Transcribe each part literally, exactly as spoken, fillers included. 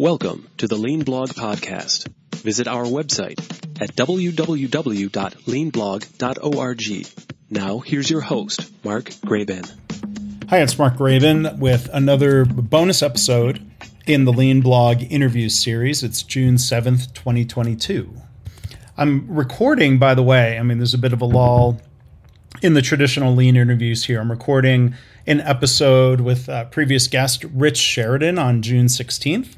Welcome to the Lean Blog Podcast. Visit our website at w w w dot lean blog dot org. Now, here's your host, Mark Graben. Hi, it's Mark Graben with another bonus episode in the Lean Blog interview series. It's June seventh, twenty twenty-two. I'm recording, by the way, I mean, there's a bit of a lull in the traditional Lean interviews here. I'm recording an episode with uh, previous guest Rich Sheridan on June sixteenth.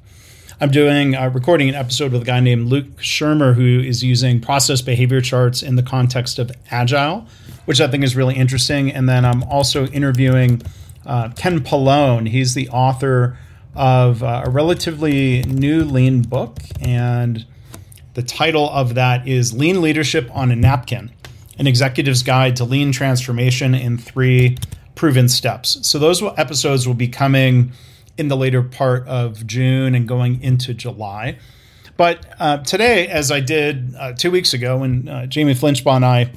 I'm doing uh, recording an episode with a guy named Luke Schirmer, who is using process behavior charts in the context of Agile, which I think is really interesting. And then I'm also interviewing uh, Ken Pallone. He's the author of uh, a relatively new Lean book, and the title of that is Lean Leadership on a Napkin, an Executive's Guide to Lean Transformation in Three Proven Steps. So those episodes will be coming in the later part of June and going into July. But uh, today, as I did uh, two weeks ago, when uh, Jamie Flinchbaugh and I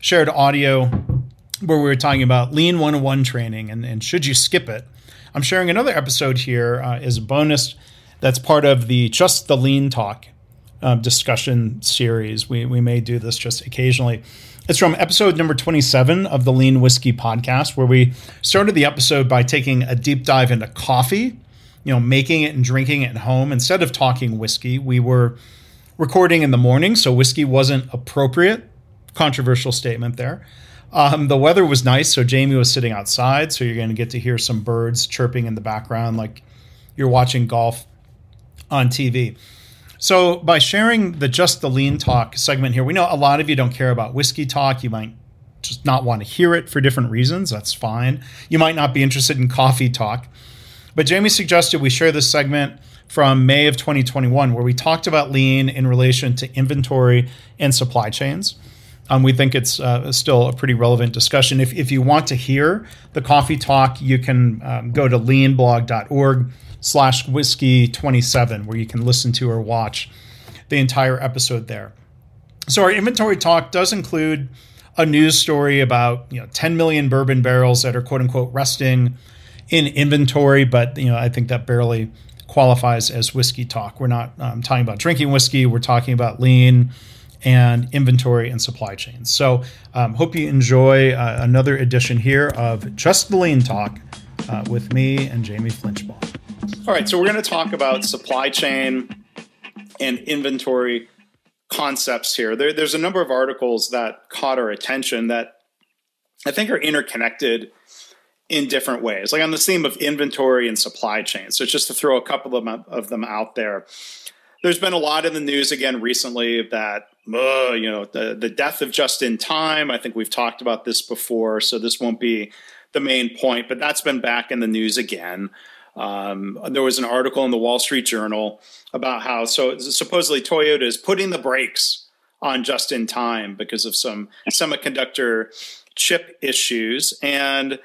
shared audio where we were talking about Lean one oh one training and, and should you skip it, I'm sharing another episode here uh, as a bonus that's part of the Just the Lean Talk Uh, discussion series. We we may do this just occasionally. It's from episode number twenty-seven of the Lean Whiskey podcast, where we started the episode by taking a deep dive into coffee, you know, making it and drinking it at home. Instead of talking whiskey, we were recording in the morning, so whiskey wasn't appropriate. Controversial statement there. Um, the weather was nice, so Jamie was sitting outside, so you're going to get to hear some birds chirping in the background like you're watching golf on T V. So by sharing the Just the Lean Talk segment here, we know a lot of you don't care about whiskey talk. You might just not want to hear it for different reasons. That's fine. You might not be interested in coffee talk. But Jamie suggested we share this segment from May of twenty twenty-one, where we talked about lean in relation to inventory and supply chains. Um, we think it's uh, still a pretty relevant discussion. If, if you want to hear the coffee talk, you can um, go to leanblog dot org. slash whiskey twenty-seven, where you can listen to or watch the entire episode there. So our inventory talk does include a news story about, you know, ten million bourbon barrels that are quote unquote resting in inventory. But, you know, I think that barely qualifies as whiskey talk. We're not um, talking about drinking whiskey. We're talking about lean and inventory and supply chains. So um, hope you enjoy uh, another edition here of Just the Lean Talk uh, with me and Jamie Flinchbaugh. All right, so we're going to talk about supply chain and inventory concepts here. There, there's a number of articles that caught our attention that I think are interconnected in different ways, like on the theme of inventory and supply chain. So just to throw a couple of them, of them out there, there's been a lot in the news again recently that, uh, you know, the, the death of just-in-time. I think we've talked about this before, so this won't be the main point, but that's been back in the news again. Um, there was an article in the Wall Street Journal about how so supposedly Toyota is putting the brakes on just-in-time because of some semiconductor chip issues. And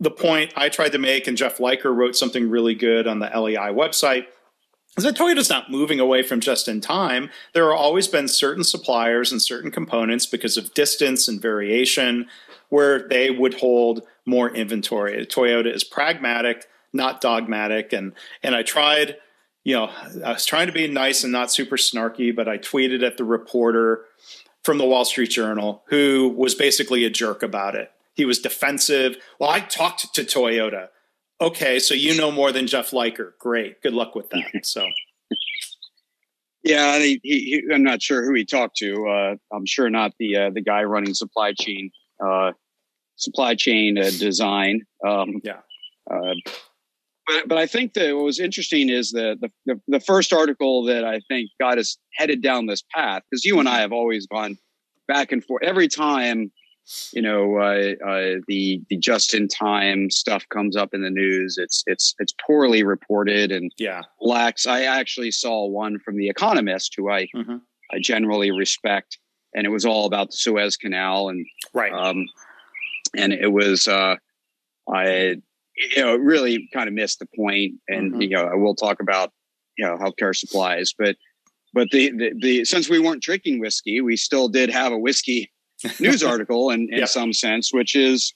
the point I tried to make, and Jeff Liker wrote something really good on the L E I website, is that Toyota's not moving away from just-in-time. There have always been certain suppliers and certain components because of distance and variation where they would hold more inventory. Toyota is pragmatic, not dogmatic. And, and I tried, you know, I was trying to be nice and not super snarky, but I tweeted at the reporter from the Wall Street Journal who was basically a jerk about it. He was defensive. Well, I talked to Toyota. Okay. So, you know, more than Jeff Liker. Great. Good luck with that. So. Yeah. He, he, I'm not sure who he talked to. Uh, I'm sure not the, uh, the guy running supply chain, uh, supply chain uh, design. Um, yeah. Uh, But, but I think that what was interesting is the, the the first article that I think got us headed down this path, because you and I have always gone back and forth. Every time, you know, uh, uh, the the just in time stuff comes up in the news, it's it's it's poorly reported and yeah. lacks. I actually saw one from the Economist, who I mm-hmm. I generally respect, and it was all about the Suez Canal and right, um, and it was uh, I. you know, it really kind of missed the point. And, mm-hmm. you know, I will talk about, you know, healthcare supplies, but, but the, the, the since we weren't drinking whiskey, we still did have a whiskey news article in, in yep. some sense, which is,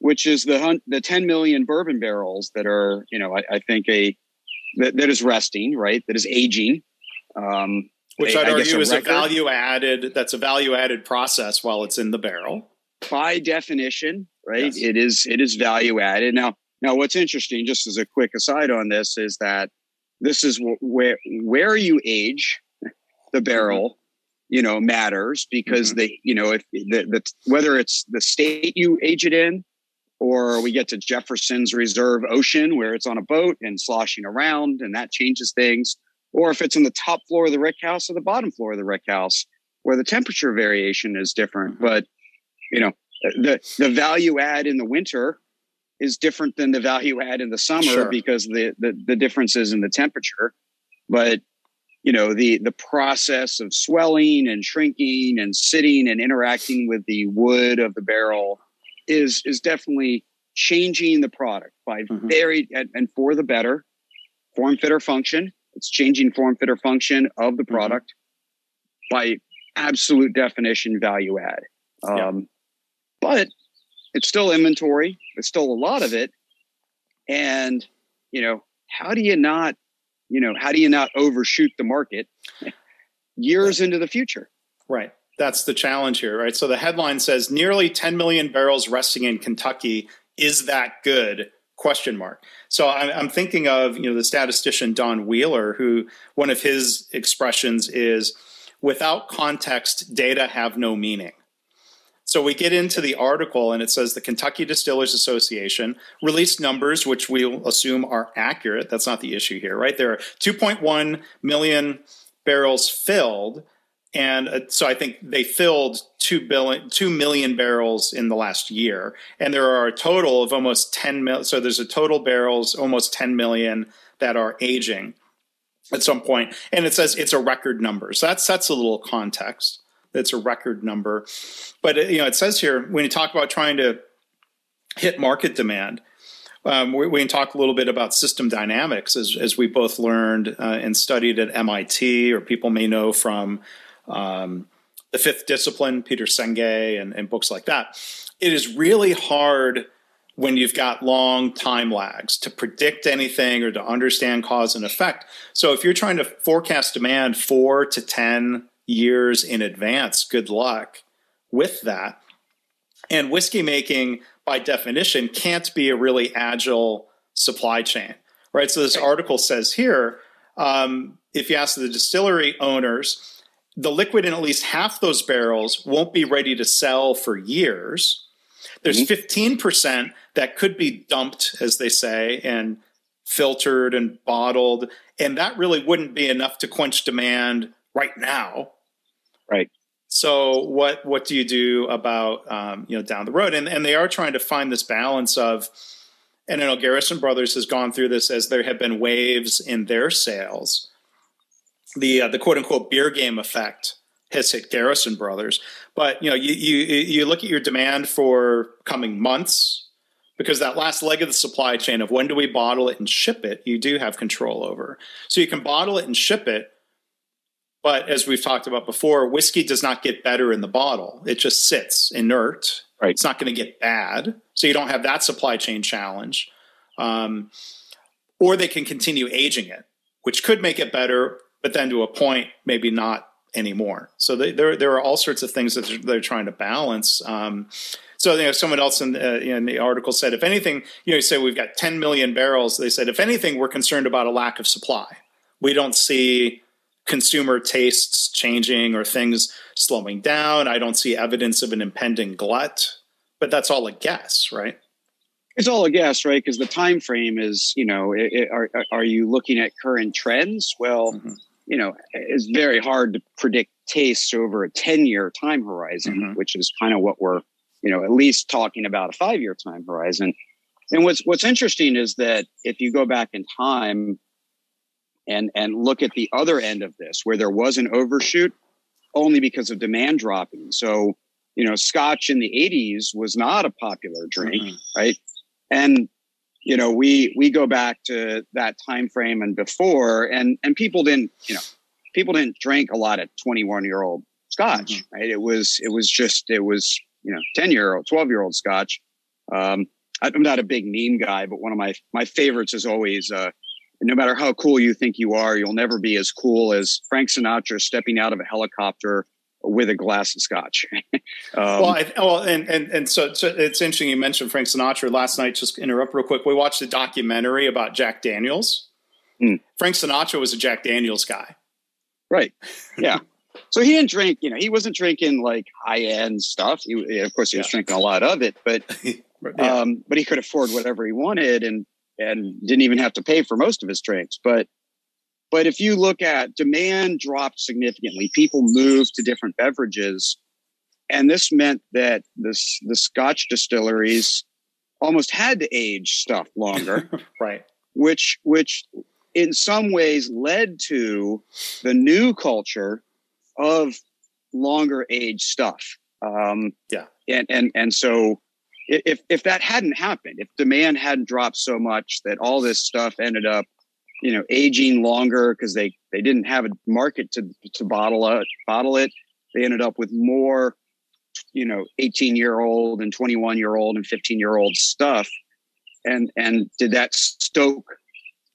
which is the, the ten million bourbon barrels that are, you know, I, I think a, that, that is resting, right? That is aging. Um, Which I'd argue is a value added, that's a value added process while it's in the barrel. By definition, right? Yes. It is, it is value added. Now, now what's interesting, just as a quick aside on this, is that this is where, where you age the barrel, mm-hmm. you know, matters, because mm-hmm. they, you know, if the, the, whether it's the state you age it in, or we get to Jefferson's Reserve Ocean where it's on a boat and sloshing around and that changes things. Or if it's in the top floor of the rick house or the bottom floor of the rick house, where the temperature variation is different. But, you know, the, the value add in the winter is different than the value add in the summer, sure. because the, the, the difference is in the temperature. But, you know, the, the process of swelling and shrinking and sitting and interacting with the wood of the barrel is, is definitely changing the product by mm-hmm. very, and, and for the better, form, fit, or function. It's changing form, fit, or function of the product mm-hmm. by absolute definition, value add. Um, yeah. But it's still inventory. It's still a lot of it. And, you know, how do you not, you know, how do you not overshoot the market years right. into the future? Right. That's the challenge here, right? So the headline says nearly ten million barrels resting in Kentucky. Is that good? Question mark. So I'm, I'm thinking of, you know, the statistician Don Wheeler, who one of his expressions is, without context, data have no meaning. So we get into the article and it says the Kentucky Distillers Association released numbers, which we'll assume are accurate. That's not the issue here, right? There are two point one million barrels filled. And uh, so I think they filled two billion, two million barrels in the last year. And there are a total of almost ten million. So there's a total barrels, almost ten million that are aging at some point. And it says it's a record number. So that sets a little context. It's a record number. But, you know, it says here, when you talk about trying to hit market demand, um, we, we can talk a little bit about system dynamics, as, as we both learned uh, and studied at M I T, or people may know from Um, the Fifth Discipline, Peter Senge, and, and books like that. It is really hard when you've got long time lags to predict anything or to understand cause and effect. So if you're trying to forecast demand four to ten years in advance, good luck with that. And whiskey making, by definition, can't be a really agile supply chain, right? So this article says here, um, if you ask the distillery owners, the liquid in at least half those barrels won't be ready to sell for years. There's fifteen percent that could be dumped, as they say, and filtered and bottled. And that really wouldn't be enough to quench demand right now. Right. So what, what do you do about, um, you know, down the road? And, and they are trying to find this balance of, and I know Garrison Brothers has gone through this as there have been waves in their sales. The uh, the quote unquote beer game effect has hit Garrison Brothers, but you know you you you look at your demand for coming months, because that last leg of the supply chain of when do we bottle it and ship it, you do have control over. So you can bottle it and ship it, but as we've talked about before, whiskey does not get better in the bottle; it just sits inert. Right, it's not going to get bad. So you don't have that supply chain challenge, um, or they can continue aging it, which could make it better. But then to a point, maybe not anymore. So they, there, there are all sorts of things that they're, they're trying to balance. Um, so you know, someone else in, uh, in the article said, if anything, you know, you say we've got ten million barrels. They said, if anything, we're concerned about a lack of supply. We don't see consumer tastes changing or things slowing down. I don't see evidence of an impending glut. But that's all a guess, right? It's all a guess, right? Because the time frame is, you know, it, it, are are you looking at current trends? Well. Mm-hmm. You know, it's very hard to predict tastes over a ten-year time horizon, mm-hmm. which is kind of what we're, you know, at least talking about a five-year time horizon. And what's what's interesting is that if you go back in time and and look at the other end of this, where there was an overshoot only because of demand dropping. So, you know, Scotch in the eighties was not a popular drink, mm-hmm. right? And you know, we, we go back to that time frame and before, and, and people didn't, you know, people didn't drink a lot of twenty-one year old Scotch, mm-hmm. right? It was, it was just, it was, you know, ten year old, twelve year old Scotch. Um, I'm not a big meme guy, but one of my, my favorites is always, uh, no matter how cool you think you are, you'll never be as cool as Frank Sinatra stepping out of a helicopter with a glass of scotch. um, well, I, well, and and and so, so it's interesting you mentioned Frank Sinatra last night. Just interrupt real quick. We watched a documentary about Jack Daniels. Mm. Frank Sinatra was a Jack Daniels guy, right? Yeah. So he didn't drink. You know, he wasn't drinking like high end stuff. He, of course, he was yeah. drinking a lot of it, but yeah. um, but he could afford whatever he wanted, and and didn't even have to pay for most of his drinks, but. But if you look at demand dropped significantly, people moved to different beverages. And this meant that this, the Scotch distilleries almost had to age stuff longer, right? Which, which in some ways led to the new culture of longer aged stuff. Um, yeah. And, and, and so if, if that hadn't happened, if demand hadn't dropped so much that all this stuff ended up, you know, aging longer because they, they didn't have a market to to bottle it, bottle it. They ended up with more, you know, eighteen year old and twenty-one year old and fifteen year old stuff. And, and did that stoke,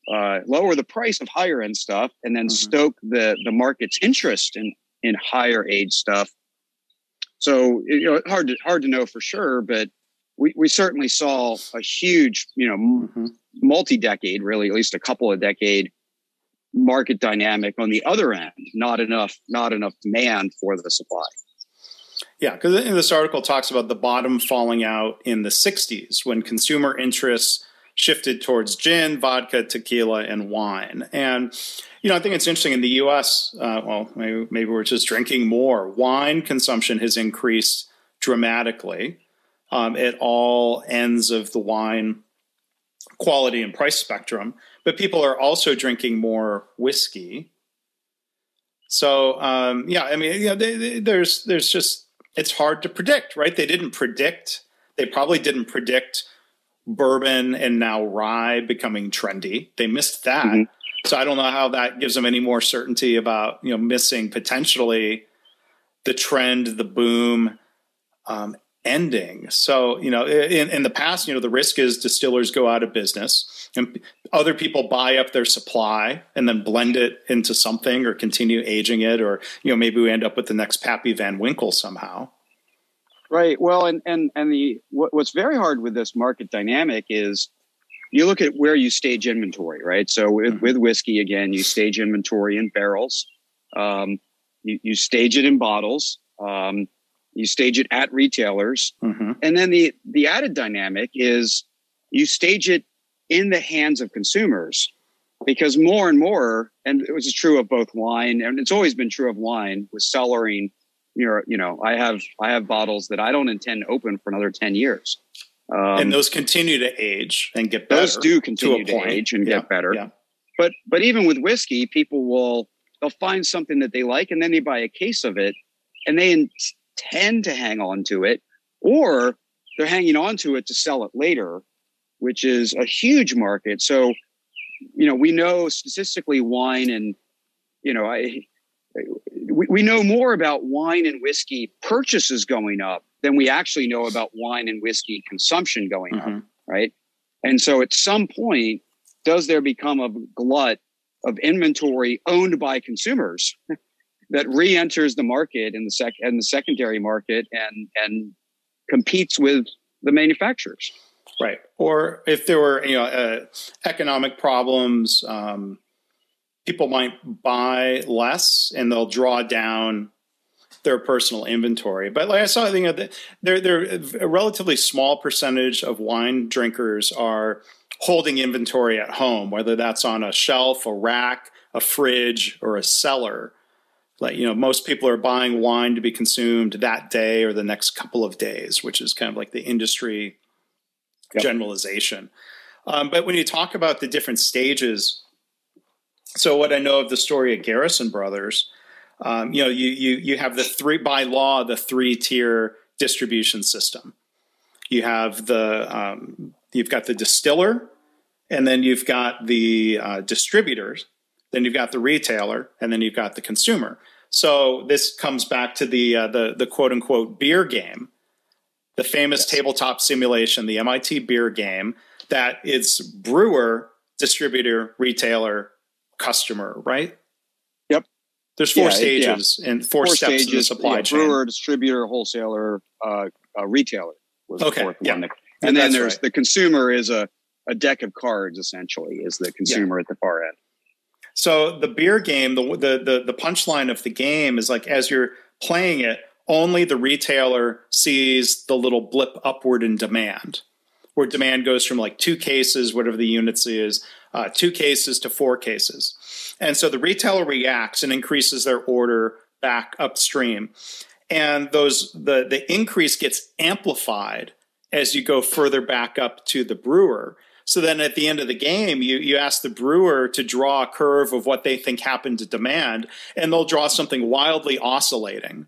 uh, lower the price of higher end stuff and then mm-hmm. stoke the, the market's interest in, in higher age stuff. So, you know, hard to, hard to know for sure, but we, we certainly saw a huge, you know, mm-hmm. multi-decade, really, at least a couple of decade market dynamic on the other end, not enough, not enough demand for the supply. Yeah, because this article talks about the bottom falling out in the sixties when consumer interests shifted towards gin, vodka, tequila, and wine. And, you know, I think it's interesting in the U S, uh, well, maybe, maybe we're just drinking more. Wine consumption has increased dramatically um, at all ends of the wine quality and price spectrum, but people are also drinking more whiskey. So, um, yeah, I mean, you know, they, they, there's, there's just, it's hard to predict, right? They didn't predict, they probably didn't predict bourbon and now rye becoming trendy. They missed that. Mm-hmm. So I don't know how that gives them any more certainty about, you know, missing potentially the trend, the boom, um, ending. So, you know, in, in the past, you know, the risk is distillers go out of business and other people buy up their supply and then blend it into something or continue aging it. Or, you know, maybe we end up with the next Pappy Van Winkle somehow. Right. Well, and, and, and the, what, what's very hard with this market dynamic is you look at where you stage inventory, right? So with, mm-hmm. with whiskey, again, you stage inventory in barrels. Um, you, you stage it in bottles. Um, You stage it at retailers. Mm-hmm. And then the, the added dynamic is you stage it in the hands of consumers because more and more, and it was true of both wine, and it's always been true of wine with cellaring. You know, you know, I have I have bottles that I don't intend to open for another ten years. Um, and those continue to age and get better. Those do continue to, to age and yeah, get better. Yeah. But but even with whiskey, people will, they'll find something that they like and then they buy a case of it and they in, tend to hang on to it, or they're hanging on to it to sell it later, which is a huge market. So, you know, we know statistically wine and, you know, I, we, we know more about wine and whiskey purchases going up than we actually know about wine and whiskey consumption going mm-hmm. up, right? And so at some point, does there become a glut of inventory owned by consumers that re-enters the market in the sec and the secondary market and and competes with the manufacturers, right? Or if there were, you know, uh, economic problems, um, people might buy less and they'll draw down their personal inventory. But like I saw, you know, there there a relatively small percentage of wine drinkers are holding inventory at home, whether that's on a shelf, a rack, a fridge, or a cellar. Like, you know, most people are buying wine to be consumed that day or the next couple of days, which is kind of like the industry yep. generalization. Um, but when you talk about the different stages, so what I know of the story of Garrison Brothers, um, you know, you, you, you have the three, by law, the three tier distribution system. You have the, um, you've got the distiller, and then you've got the uh, distributors. Then you've got the retailer, and then you've got the consumer. So this comes back to the uh, the, the quote unquote beer game, the famous yes. tabletop simulation, the M I T beer game that it's brewer distributor, retailer, customer, right? Yep. There's four yeah, stages yeah. and four, four steps stages, in the supply yeah, chain. Brewer, distributor, wholesaler, uh, uh, retailer was okay. the fourth yeah. one. That, and yeah, then there's right. the consumer is a, a deck of cards, essentially, is the consumer yeah. at the far end. So the beer game, the the the, the punchline of the game is like, as you're playing it, only the retailer sees the little blip upward in demand, where demand goes from like two cases, whatever the units is, uh, two cases to four cases. And so the retailer reacts and increases their order back upstream. And those the the increase gets amplified as you go further back up to the brewer. So then at the end of the game, you, you ask the brewer to draw a curve of what they think happened to demand, and they'll draw something wildly oscillating,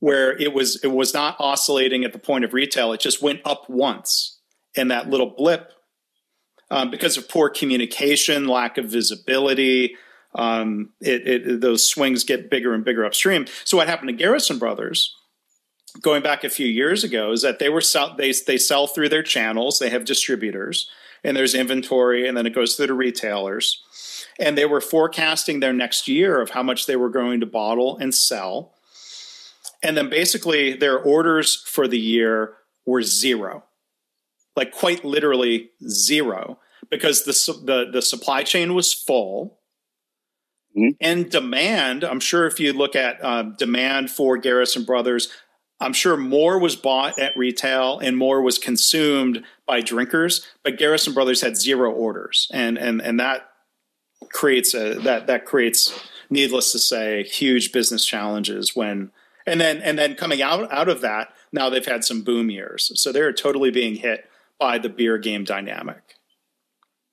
where it was it was not oscillating at the point of retail. It just went up once. And that little blip, um, because of poor communication, lack of visibility, um, it, it, those swings get bigger and bigger upstream. So what happened to Garrison Brothers, going back a few years ago, is that they were sell, they they sell through their channels. They have distributors, and there's inventory, and then it goes through to retailers. And they were forecasting their next year of how much they were going to bottle and sell. And then basically their orders for the year were zero, like quite literally zero, because the the, the supply chain was full. Mm-hmm. And demand, I'm sure if you look at uh, demand for Garrison Brothers, I'm sure more was bought at retail and more was consumed by drinkers. But Garrison Brothers had zero orders, and and and that creates a, that that creates, needless to say, huge business challenges when. And then, and then coming out, out of that, now they've had some boom years. So they're totally being hit by the beer game dynamic.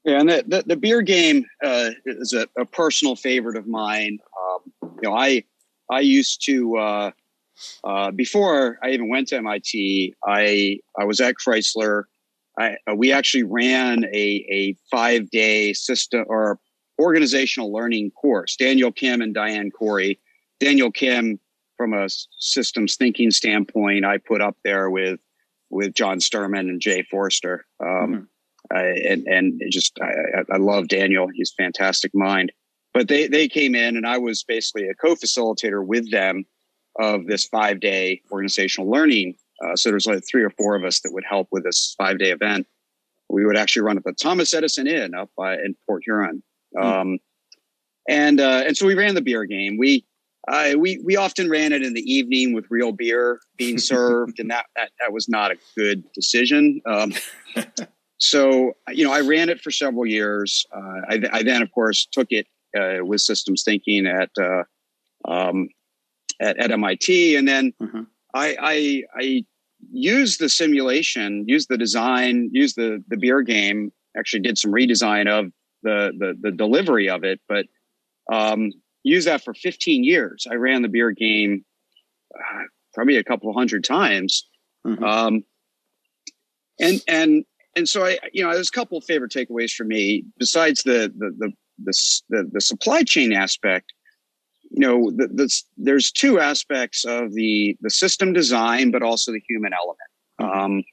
Yeah, and the, the, the beer game uh, is a, a personal favorite of mine. Um, you know, I I used to uh, uh, before I even went to M I T, I I was at Chrysler. I uh, we actually ran a a five day system or organizational learning course. Daniel Kim and Diane Corey. Daniel Kim, from a systems thinking standpoint, I put up there with with John Sturman and Jay Forrester. Um, mm-hmm. I, and and it just I, I love Daniel; he's a fantastic mind. But they they came in, and I was basically a co-facilitator with them of this five day organizational learning. Uh, so there's like three or four of us that would help with this five day event. We would actually run at the Thomas Edison Inn up by, in Port Huron, um, mm-hmm. and uh, and so we ran the beer game. We Uh, we we often ran it in the evening with real beer being served, and that, that that was not a good decision. Um, so you know, I ran it for several years. Uh, I, I then, of course, took it uh, with systems thinking at uh, um, at, at M I T, and then mm-hmm. I, I I used the simulation, used the design, used the the beer game. Actually, did some redesign of the the, the delivery of it, but. Um, Used that for fifteen years. I ran the beer game uh, probably a couple hundred times, mm-hmm. um, and and and so I, you know, there's a couple of favorite takeaways for me besides the the the the, the, the supply chain aspect. You know, the, the, there's two aspects of the the system design, but also the human element. Mm-hmm. Um,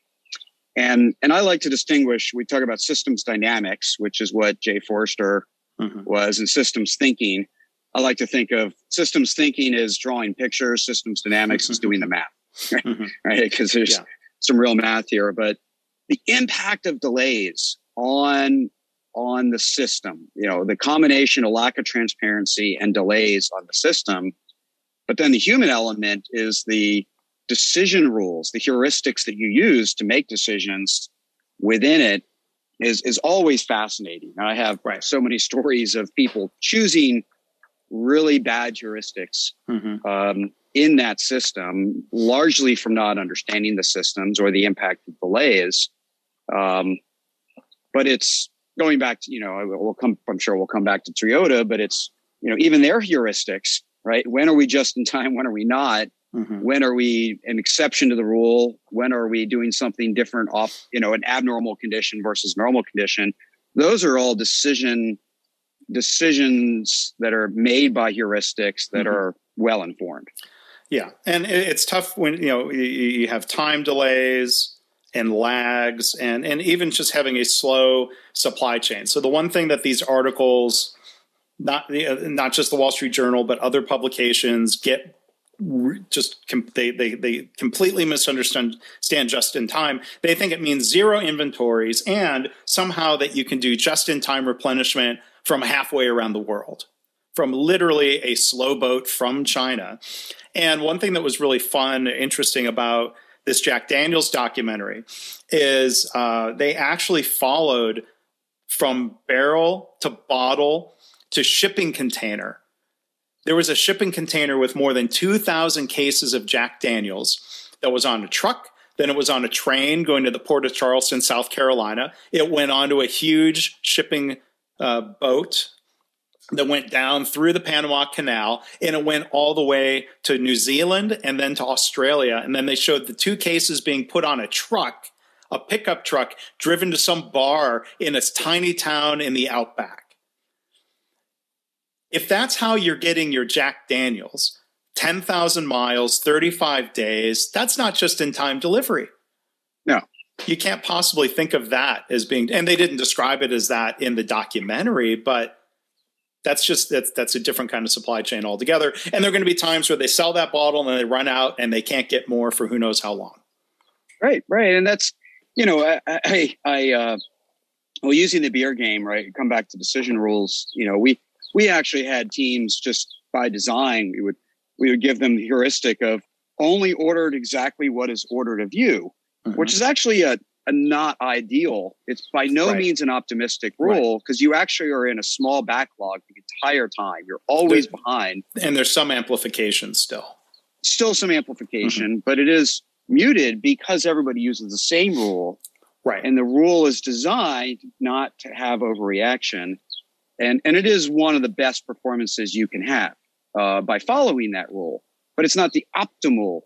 and and I like to distinguish. We talk about systems dynamics, which is what Jay Forrester mm-hmm. was, and systems thinking. I like to think of systems thinking as drawing pictures, systems dynamics mm-hmm. is doing the math, right? Mm-hmm. right? Because there's yeah. some real math here. But the impact of delays on on the system, you know, the combination of lack of transparency and delays on the system. But then the human element is the decision rules, the heuristics that you use to make decisions within it is, is always fascinating. And I have right. so many stories of people choosing really bad heuristics mm-hmm. um, in that system, largely from not understanding the systems or the impact of delays. Um, but it's going back to, you know, we'll come, I'm sure we'll come back to Toyota, but it's, you know, even their heuristics, right? When are we just in time? When are we not? Mm-hmm. When are we an exception to the rule? When are we doing something different off, you know, an abnormal condition versus normal condition? Those are all decision decisions that are made by heuristics that mm-hmm. are well informed. Yeah. And it's tough when, you know, you have time delays and lags and, and even just having a slow supply chain. So the one thing that these articles, not not just the Wall Street Journal, but other publications get just they they they completely misunderstand just in time. They think it means zero inventories and somehow that you can do just in time replenishment from halfway around the world, from literally a slow boat from China. And one thing that was really fun, interesting about this Jack Daniels documentary is uh, they actually followed from barrel to bottle to shipping container. There was a shipping container with more than two thousand cases of Jack Daniels that was on a truck. Then it was on a train going to the port of Charleston, South Carolina. It went onto a huge shipping uh, boat that went down through the Panama Canal, and it went all the way to New Zealand and then to Australia. And then they showed the two cases being put on a truck, a pickup truck, driven to some bar in a tiny town in the outback. If that's how you're getting your Jack Daniels, ten thousand miles, thirty-five days, that's not just in time delivery. No. You can't possibly think of that as being, and they didn't describe it as that in the documentary, but that's just, that's, that's a different kind of supply chain altogether. And there are going to be times where they sell that bottle and then they run out and they can't get more for who knows how long. Right. Right. And that's, you know, I, I, I uh, well, using the beer game, right. Come back to decision rules. You know, we, We actually had teams just by design. We would we would give them the heuristic of only ordered exactly what is ordered of you, mm-hmm. which is actually a, a not ideal. It's by no right. means an optimistic rule because right. you actually are in a small backlog the entire time. You're always there's, behind. And there's some amplification still. Still some amplification, mm-hmm. but it is muted because everybody uses the same rule. Right. And the rule is designed not to have overreaction. And and it is one of the best performances you can have uh, by following that rule, but it's not the optimal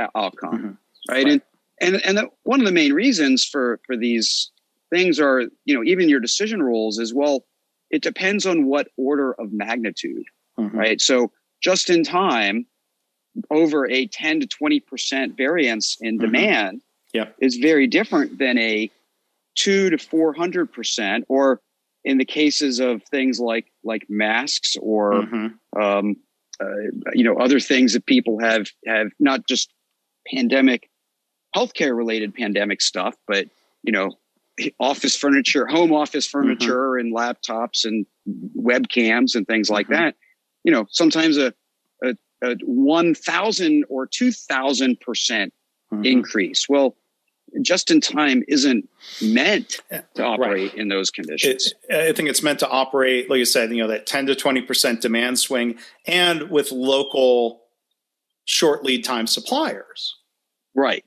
uh, outcome, mm-hmm. right? right? And and and the, one of the main reasons for for these things are, you know, even your decision rules as well. It depends on what order of magnitude, mm-hmm. right? So just in time, over a ten to twenty percent variance in mm-hmm. demand yep. is very different than a two to four hundred percent or in the cases of things like like masks or mm-hmm. um, uh, you know other things that people have have not just pandemic healthcare related pandemic stuff, but you know office furniture, home office furniture, mm-hmm. and laptops and webcams and things like mm-hmm. that. You know sometimes a a, a one thousand or two thousand percent increase. Well. Just in time isn't meant to operate right. in those conditions. It, I think it's meant to operate, like you said, you know, that ten to twenty percent demand swing and with local short lead time suppliers. Right.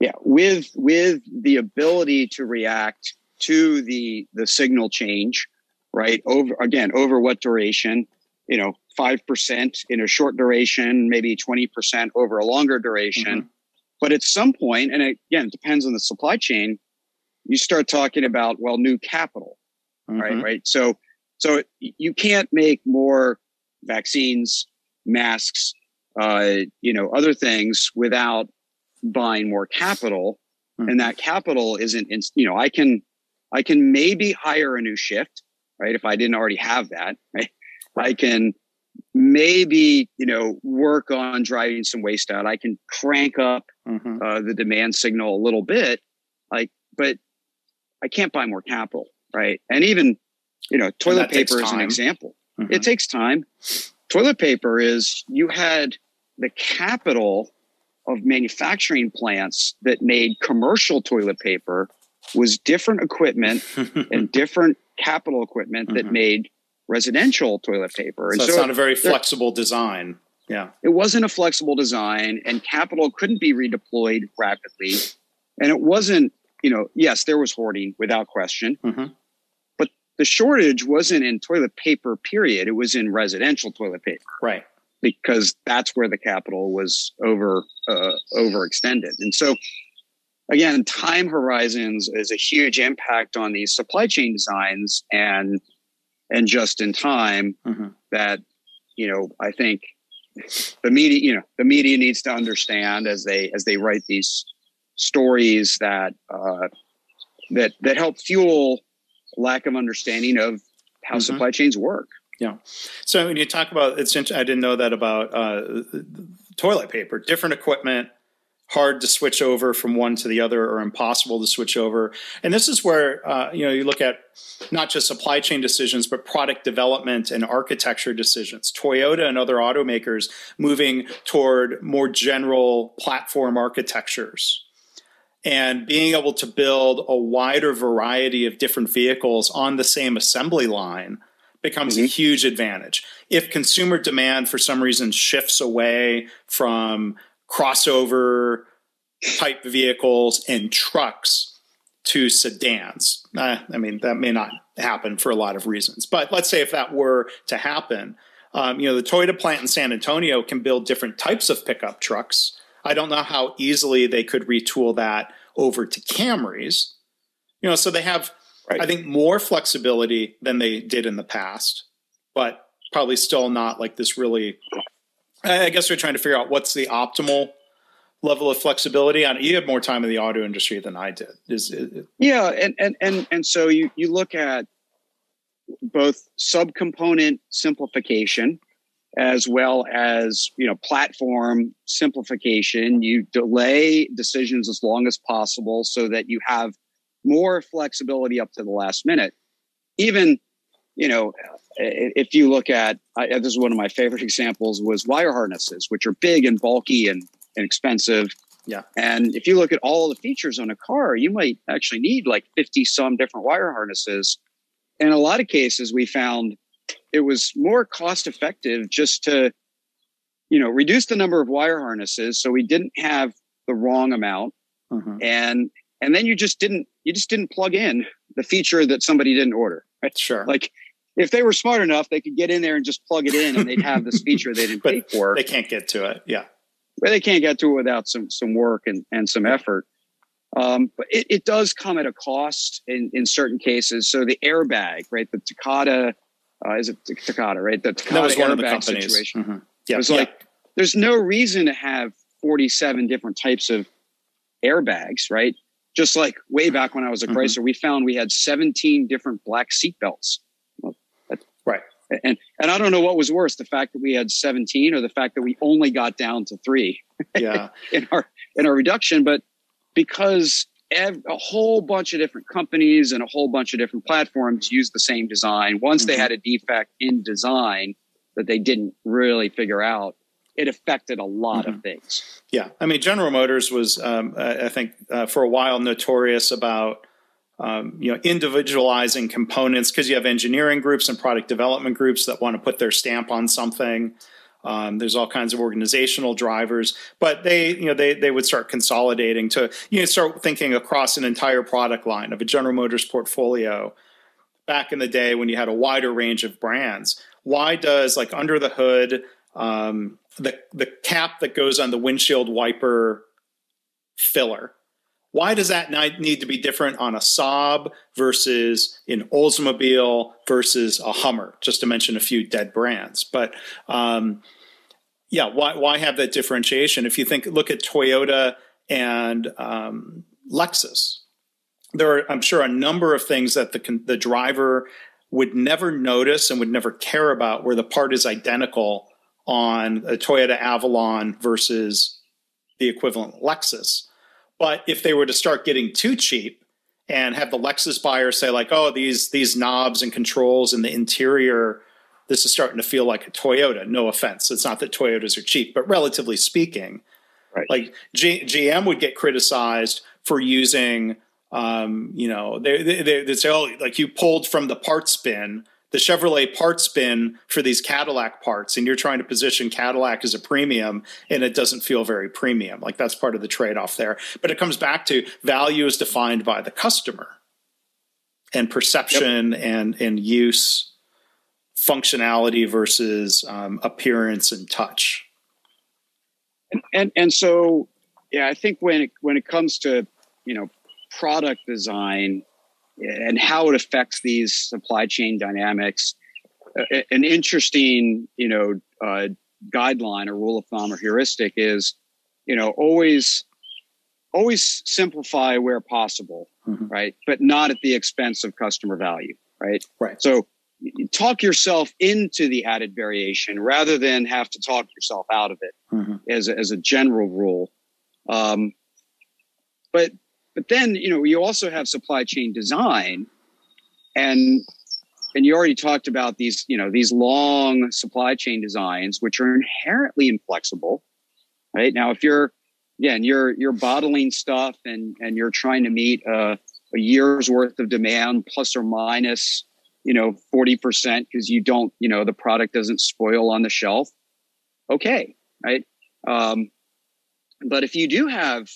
Yeah. With, with the ability to react to the, the signal change, right. Over again, over what duration, you know, five percent in a short duration, maybe twenty percent over a longer duration. Mm-hmm. But at some point, and again, it depends on the supply chain, you start talking about, well, new capital, mm-hmm. right? Right. So, so you can't make more vaccines, masks, uh, you know, other things without buying more capital. Mm-hmm. And that capital isn't, in, you know, I can, I can maybe hire a new shift, right? If I didn't already have that, right? Right. I can maybe, you know, work on driving some waste out. I can crank up mm-hmm. uh, the demand signal a little bit, like, but I can't buy more capital, right? And even, you know, toilet paper is an example. Mm-hmm. It takes time. Toilet paper is, you had the capital of manufacturing plants that made commercial toilet paper was different equipment and different capital equipment that mm-hmm. made residential toilet paper. And so it's so not a very flexible design. Yeah. It wasn't a flexible design, and capital couldn't be redeployed rapidly. And it wasn't, you know, yes, there was hoarding without question, mm-hmm. but the shortage wasn't in toilet paper, period. It was in residential toilet paper. Right. Because that's where the capital was over, uh, overextended. And so again, time horizons is a huge impact on these supply chain designs and, and just in time mm-hmm. that, you know, I think the media, you know, the media needs to understand as they, as they write these stories that uh, that that help fuel lack of understanding of how mm-hmm. supply chains work. Yeah. So when you talk about, it's, I didn't know that about uh, toilet paper, different equipment, hard to switch over from one to the other or impossible to switch over. And this is where, uh, you know, you look at not just supply chain decisions, but product development and architecture decisions. Toyota and other automakers moving toward more general platform architectures and being able to build a wider variety of different vehicles on the same assembly line becomes mm-hmm. a huge advantage. If consumer demand for some reason shifts away from crossover type vehicles and trucks to sedans, uh, I mean, that may not happen for a lot of reasons. But let's say if that were to happen, um, you know, the Toyota plant in San Antonio can build different types of pickup trucks. I don't know how easily they could retool that over to Camrys. You know, so they have... Right. I think more flexibility than they did in the past, but probably still not like this really, I guess they're trying to figure out what's the optimal level of flexibility. And you had more time in the auto industry than I did. Is, is, yeah. And, and, and, and so you, you look at both subcomponent simplification as well as, you know, platform simplification. You delay decisions as long as possible so that you have more flexibility up to the last minute. Even, you know, if you look at, I, this is one of my favorite examples, was wire harnesses, which are big and bulky and, and expensive. Yeah. And if you look at all the features on a car, you might actually need like fifty some different wire harnesses. In a lot of cases, we found it was more cost effective just to, you know, reduce the number of wire harnesses so we didn't have the wrong amount. Mm-hmm. And And then you just didn't you just didn't plug in the feature that somebody didn't order. Right? Sure. Like if they were smart enough, they could get in there and just plug it in, and they'd have this feature they didn't but pay for. They can't get to it. Yeah. Well, they can't get to it without some some work and, and some effort. Um, but it, it does come at a cost in, in certain cases. So the airbag, right? The Takata uh, is it Takata, right? The Takata that was one airbag of the companies. Situation. Mm-hmm. Yeah. It was yeah. like there's no reason to have forty-seven different types of airbags, right? Just like way back when I was a Chrysler, mm-hmm. we found we had seventeen different black seatbelts. Well, right. And and I don't know what was worse, the fact that we had seventeen or the fact that we only got down to three yeah. in our in our reduction. But because ev- a whole bunch of different companies and a whole bunch of different platforms used the same design, once mm-hmm. they had a defect in design that they didn't really figure out, it affected a lot mm-hmm. of things. Yeah. I mean, General Motors was, um, I think, uh, for a while notorious about, um, you know, individualizing components because you have engineering groups and product development groups that want to put their stamp on something. Um, there's all kinds of organizational drivers, but they, you know, they they would start consolidating to, you know, start thinking across an entire product line of a General Motors portfolio back in the day when you had a wider range of brands. Why does, like, under the hood, um, the the cap that goes on the windshield wiper filler, why does that need to be different on a Saab versus an Oldsmobile versus a Hummer, just to mention a few dead brands? But um, yeah, why why have that differentiation? If you think, look at Toyota and um, Lexus, there are, I'm sure, a number of things that the the driver would never notice and would never care about where the part is identical on a Toyota Avalon versus the equivalent Lexus. But if they were to start getting too cheap and have the Lexus buyer say like, oh, these these knobs and controls in the interior, this is starting to feel like a Toyota. No offense. It's not that Toyotas are cheap, but relatively speaking, right. like G- GM would get criticized for using, um, you know, they, they, they'd say, oh, like you pulled from the parts bin, the Chevrolet parts bin for these Cadillac parts, and you're trying to position Cadillac as a premium, and it doesn't feel very premium. Like that's part of the trade-off there. But it comes back to value is defined by the customer and perception yep. and, and use, functionality versus um, appearance and touch. And, and and so, yeah, I think when it, when it comes to, you know, product design and how it affects these supply chain dynamics, Uh, an interesting, you know, uh, guideline or rule of thumb or heuristic is, you know, always always simplify where possible, mm-hmm. right? But not at the expense of customer value, right? Right. So talk yourself into the added variation rather than have to talk yourself out of it mm-hmm. as a, as a general rule. Um, but but then, you know, you also have supply chain design, and and you already talked about these, you know, these long supply chain designs, which are inherently inflexible, right? Now, if you're, again, you're you're bottling stuff and and you're trying to meet a, a year's worth of demand plus or minus, you know, forty percent because you don't, you know, the product doesn't spoil on the shelf. Okay, right? Um, but if you do have,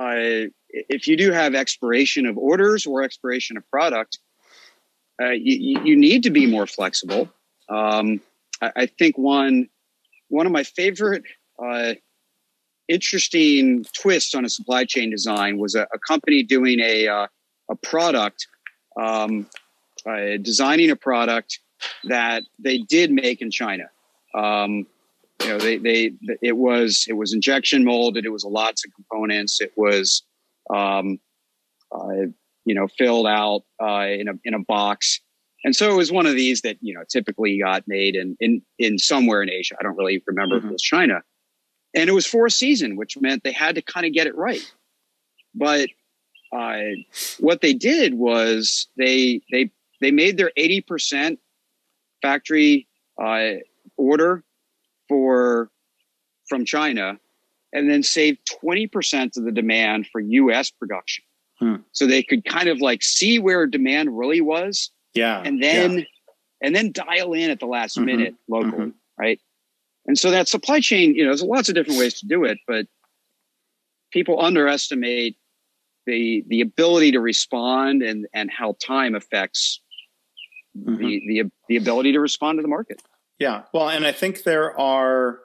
uh, if you do have expiration of orders or expiration of product, uh, you, you need to be more flexible. Um, I, I think one one of my favorite uh, interesting twists on a supply chain design was a, a company doing a uh, a product. Um, Uh, designing a product that they did make in China. Um, you know, they, they, it was, it was injection molded. It was lots of components. It was, um, uh, you know, filled out, uh, in a, in a box. And so it was one of these that, you know, typically got made in, in, in somewhere in Asia. I don't really remember mm-hmm. if it was China, and it was for a season, which meant they had to kind of get it right. But, uh, what they did was they, they, They made their eighty percent factory uh, order for from China, and then saved twenty percent of the demand for U S production. Hmm. So they could kind of like see where demand really was, yeah, and then yeah. and then dial in at the last mm-hmm. minute locally, mm-hmm. right? And so that supply chain, you know, there's lots of different ways to do it, but people underestimate the the ability to respond and and how time affects. Mm-hmm. the, the the ability to respond to the market. Yeah. Well, and I think there are,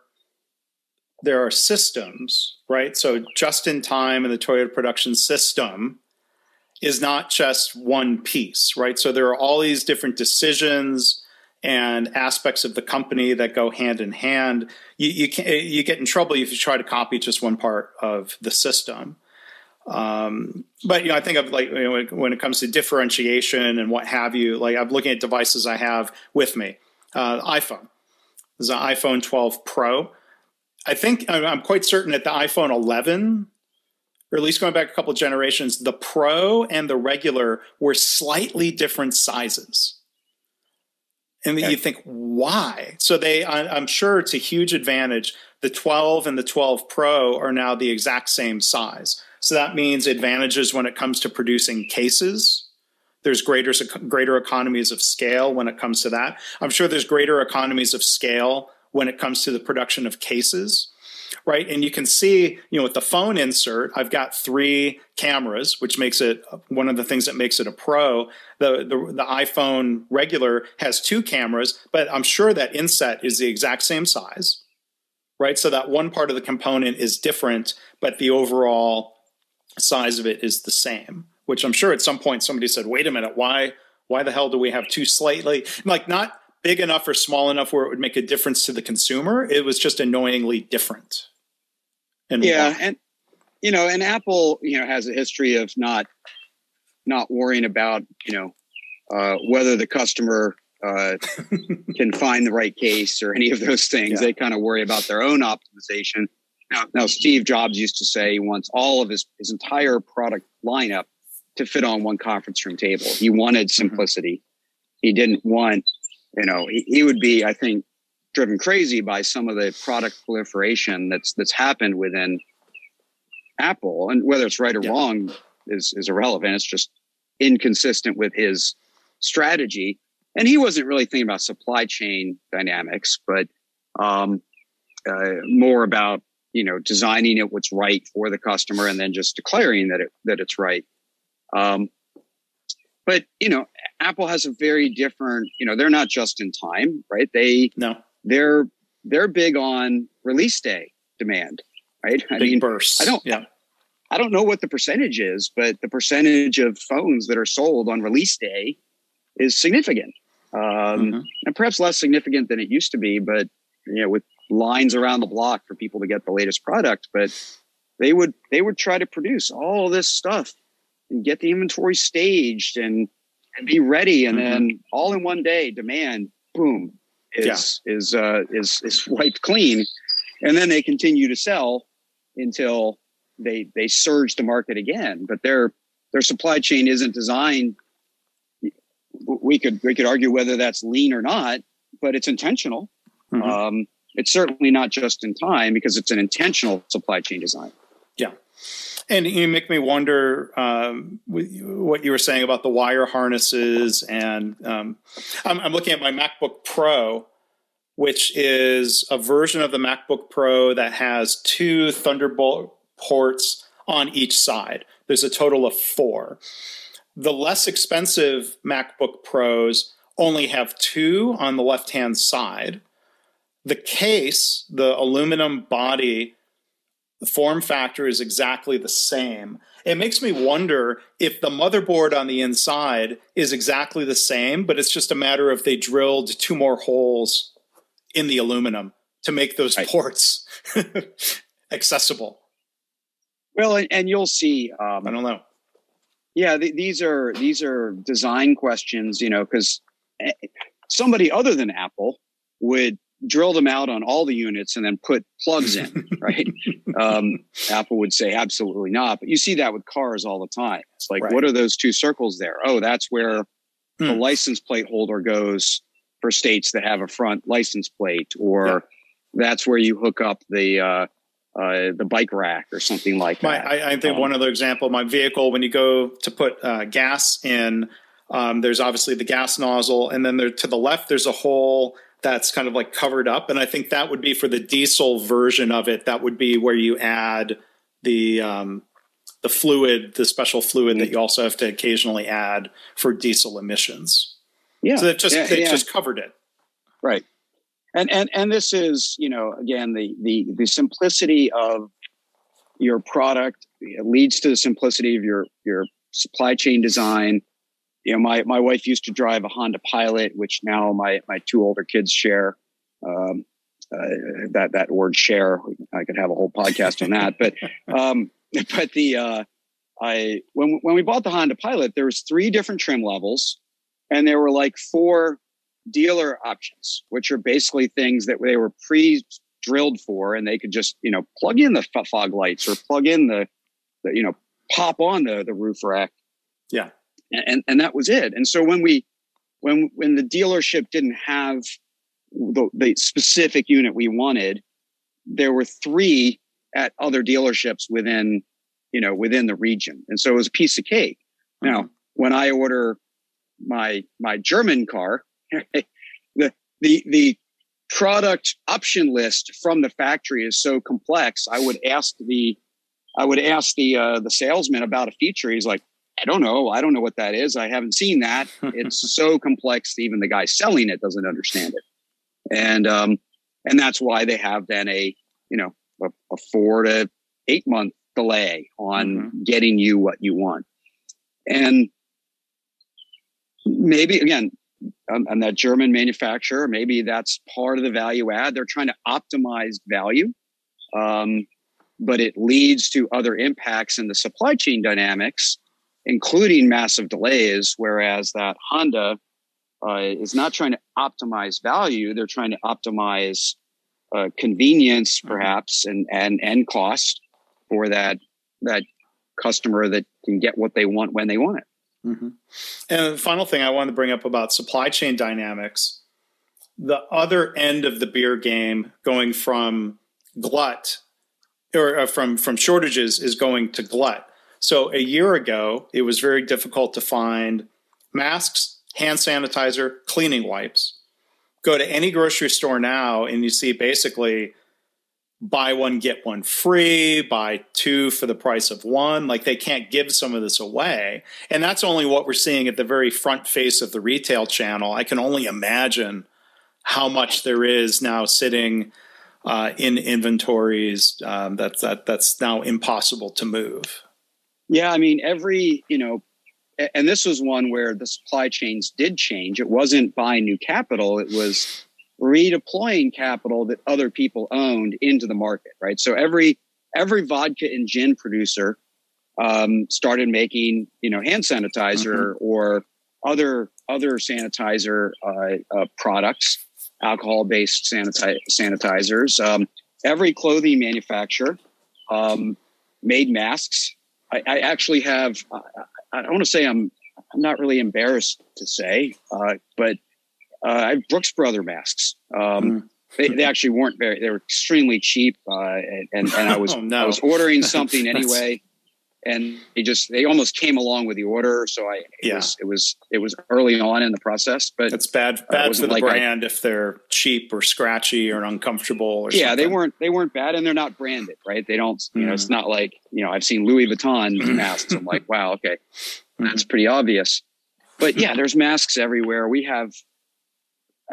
there are systems, right? So just in time and the Toyota production system is not just one piece, right? So there are all these different decisions and aspects of the company that go hand in hand. You, you can, you get in trouble if you try to copy just one part of the system. Um, but, you know, I think of like, you know, when it comes to differentiation and what have you, like I'm looking at devices I have with me, uh, iPhone. There's an iPhone twelve Pro. I think I'm quite certain that the iPhone eleven, or at least going back a couple of generations, the Pro and the regular were slightly different sizes. And okay. you think, why? So they, I, I'm sure it's a huge advantage. The twelve and the twelve Pro are now the exact same size. So that means advantages when it comes to producing cases. There's greater greater economies of scale when it comes to that. I'm sure there's greater economies of scale when it comes to the production of cases, right? And you can see, you know, with the phone insert, I've got three cameras, which makes it one of the things that makes it a Pro. The, the, the iPhone regular has two cameras, but I'm sure that inset is the exact same size, right? So that one part of the component is different, but the overall size of it is the same, which I'm sure at some point somebody said, wait a minute, why, why the hell do we have two slightly, like not big enough or small enough where it would make a difference to the consumer? It was just annoyingly different. And yeah. Why? And, you know, and Apple, you know, has a history of not, not worrying about, you know, uh, whether the customer uh, can find the right case or any of those things. Yeah. They kind of worry about their own optimization. Now, now, Steve Jobs used to say he wants all of his, his entire product lineup to fit on one conference room table. He wanted simplicity. Mm-hmm. He didn't want, you know, he, he would be, I think, driven crazy by some of the product proliferation that's that's happened within Apple. And whether it's right or yeah. wrong is, is irrelevant. It's just inconsistent with his strategy. And he wasn't really thinking about supply chain dynamics, but um, uh, more about, you know, designing it what's right for the customer and then just declaring that it, that it's right. Um, but, you know, Apple has a very different, you know, they're not just in time, right? They, no, they're, they're big on release day demand, right? Big I mean, bursts. I don't, yeah. I don't know what the percentage is, but the percentage of phones that are sold on release day is significant. Um, mm-hmm. and perhaps less significant than it used to be, but, you know, with lines around the block for people to get the latest product, but they would they would try to produce all this stuff and get the inventory staged and and be ready, and mm-hmm. then all in one day, demand boom is yeah. is uh, is is wiped clean, and then they continue to sell until they they surge the market again. But their their supply chain isn't designed. We could we could argue whether that's lean or not, but it's intentional. Mm-hmm. Um, it's certainly not just in time, because it's an intentional supply chain design. Yeah. And you make me wonder um, what you were saying about the wire harnesses. And um, I'm, I'm looking at my MacBook Pro, which is a version of the MacBook Pro that has two Thunderbolt ports on each side. There's a total of four. The less expensive MacBook Pros only have two on the left-hand side. The case, the aluminum body, the form factor is exactly the same. It makes me wonder if the motherboard on the inside is exactly the same, but it's just a matter of they drilled two more holes in the aluminum to make those right. ports accessible. Well, and, and you'll see. Um, I don't know. Yeah, th- these are these are design questions, you know, because somebody other than Apple would drill them out on all the units and then put plugs in, right? um, Apple would say, absolutely not. But you see that with cars all the time. It's like, right. what are those two circles there? Oh, that's where hmm. the license plate holder goes for states that have a front license plate, or yeah. that's where you hook up the uh, uh, the bike rack or something like my, that. I, I think um, one other example, my vehicle, when you go to put uh, gas in, um, there's obviously the gas nozzle. And then there, to the left, there's a hole that's kind of like covered up. And I think that would be for the diesel version of it. That would be where you add the um, the fluid, the special fluid mm-hmm. that you also have to occasionally add for diesel emissions. Yeah. So they've just, yeah, they've yeah. just covered it. Right. And, and, and this is, you know, again, the, the, the simplicity of your product leads to the simplicity of your, your supply chain design. You know, my, my wife used to drive a Honda Pilot, which now my, my two older kids share. Um, uh, that that word share, I could have a whole podcast on that. But um, but the uh, I when when we bought the Honda Pilot, there was three different trim levels, and there were like four dealer options, which are basically things that they were pre-drilled for, and they could just, you know, plug in the fog lights or plug in the, the you know pop on the the roof rack. Yeah. And and that was it. And so when we, when when the dealership didn't have the, the specific unit we wanted, there were three at other dealerships within, you know, within the region. And so it was a piece of cake. Mm-hmm. Now, when I order my my German car, the the the product option list from the factory is so complex. I would ask the I would ask the uh, the salesman about a feature. He's like, I don't know. I don't know what that is. I haven't seen that. It's so complex. Even the guy selling it doesn't understand it. And, um, and that's why they have then a, you know, a, a four to eight month delay on mm-hmm. getting you what you want. And maybe again, on, on that German manufacturer, maybe that's part of the value add. They're trying to optimize value. Um, but it leads to other impacts in the supply chain dynamics, including massive delays, whereas that Honda uh, is not trying to optimize value. They're trying to optimize uh, convenience, perhaps, and, and and cost for that that customer that can get what they want when they want it. Mm-hmm. And the final thing I wanted to bring up about supply chain dynamics, the other end of the beer game, going from glut or uh, from from shortages, is going to glut. So a year ago, it was very difficult to find masks, hand sanitizer, cleaning wipes. Go to any grocery store now and you see basically buy one, get one free, buy two for the price of one. Like, they can't give some of this away. And that's only what we're seeing at the very front face of the retail channel. I can only imagine how much there is now sitting uh, in inventories um, that, that, that's now impossible to move. Yeah, I mean, every, you know, and this was one where the supply chains did change. It wasn't buying new capital. It was redeploying capital that other people owned into the market, right? So every every vodka and gin producer um, started making, you know, hand sanitizer mm-hmm. or other other sanitizer uh, uh, products, alcohol-based sanitize, sanitizers. Um, every clothing manufacturer um, made masks. I, I actually have. I, I don't want to say I'm. I'm not really embarrassed to say, uh, but uh, I have Brooks Brothers masks. Um, mm. They, they actually weren't very, they were extremely cheap. Uh, and, and, and I was, oh, no. I was ordering something anyway, and they just, they almost came along with the order. So I, it, yeah. was, it was, it was early on in the process, but it's bad, bad uh, for the like brand I, if they're cheap or scratchy or uncomfortable. Or yeah, something. they weren't, they weren't bad, and they're not branded, right? They don't, you mm. know, it's not like, you know, I've seen Louis Vuitton masks. I'm like, wow, okay. That's pretty obvious, but yeah, there's masks everywhere. We have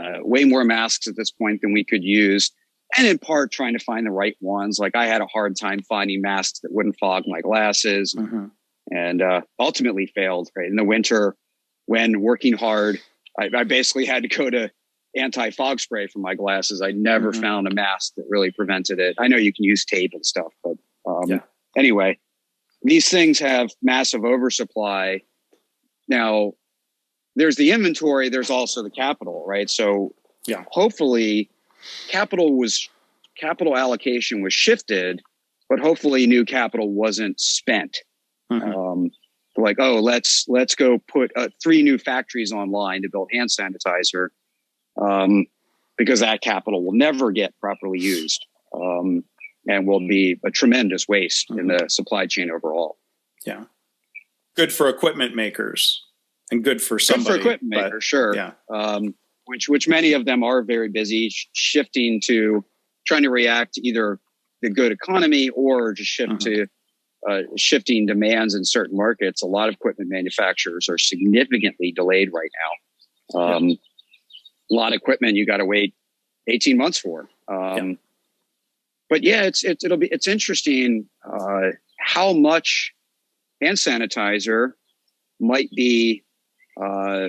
uh, way more masks at this point than we could use. And in part trying to find the right ones. Like I had a hard time finding masks that wouldn't fog my glasses mm-hmm. and uh, ultimately failed right in the winter when working hard. I, I basically had to go to anti-fog spray for my glasses. I never mm-hmm. found a mask that really prevented it. I know you can use tape and stuff, but um, yeah. anyway, these things have massive oversupply. Now, there's the inventory. There's also the capital, right? So, yeah. hopefully, capital was capital allocation was shifted, but hopefully, new capital wasn't spent. Mm-hmm. Um, like, oh, let's let's go put uh, three new factories online to build hand sanitizer, um, because that capital will never get properly used. Um, And will be a tremendous waste mm-hmm. in the supply chain overall. Yeah, good for equipment makers and good for somebody. Good for equipment but, makers, sure. Yeah, um, which which many of them are very busy shifting to trying to react to either the good economy or just shift mm-hmm. to uh, shifting demands in certain markets. A lot of equipment manufacturers are significantly delayed right now. Um, yeah. A lot of equipment you got to wait eighteen months for. Um, yeah. But yeah, it's, it's, it'll be, it's interesting, uh, how much hand sanitizer might be, uh,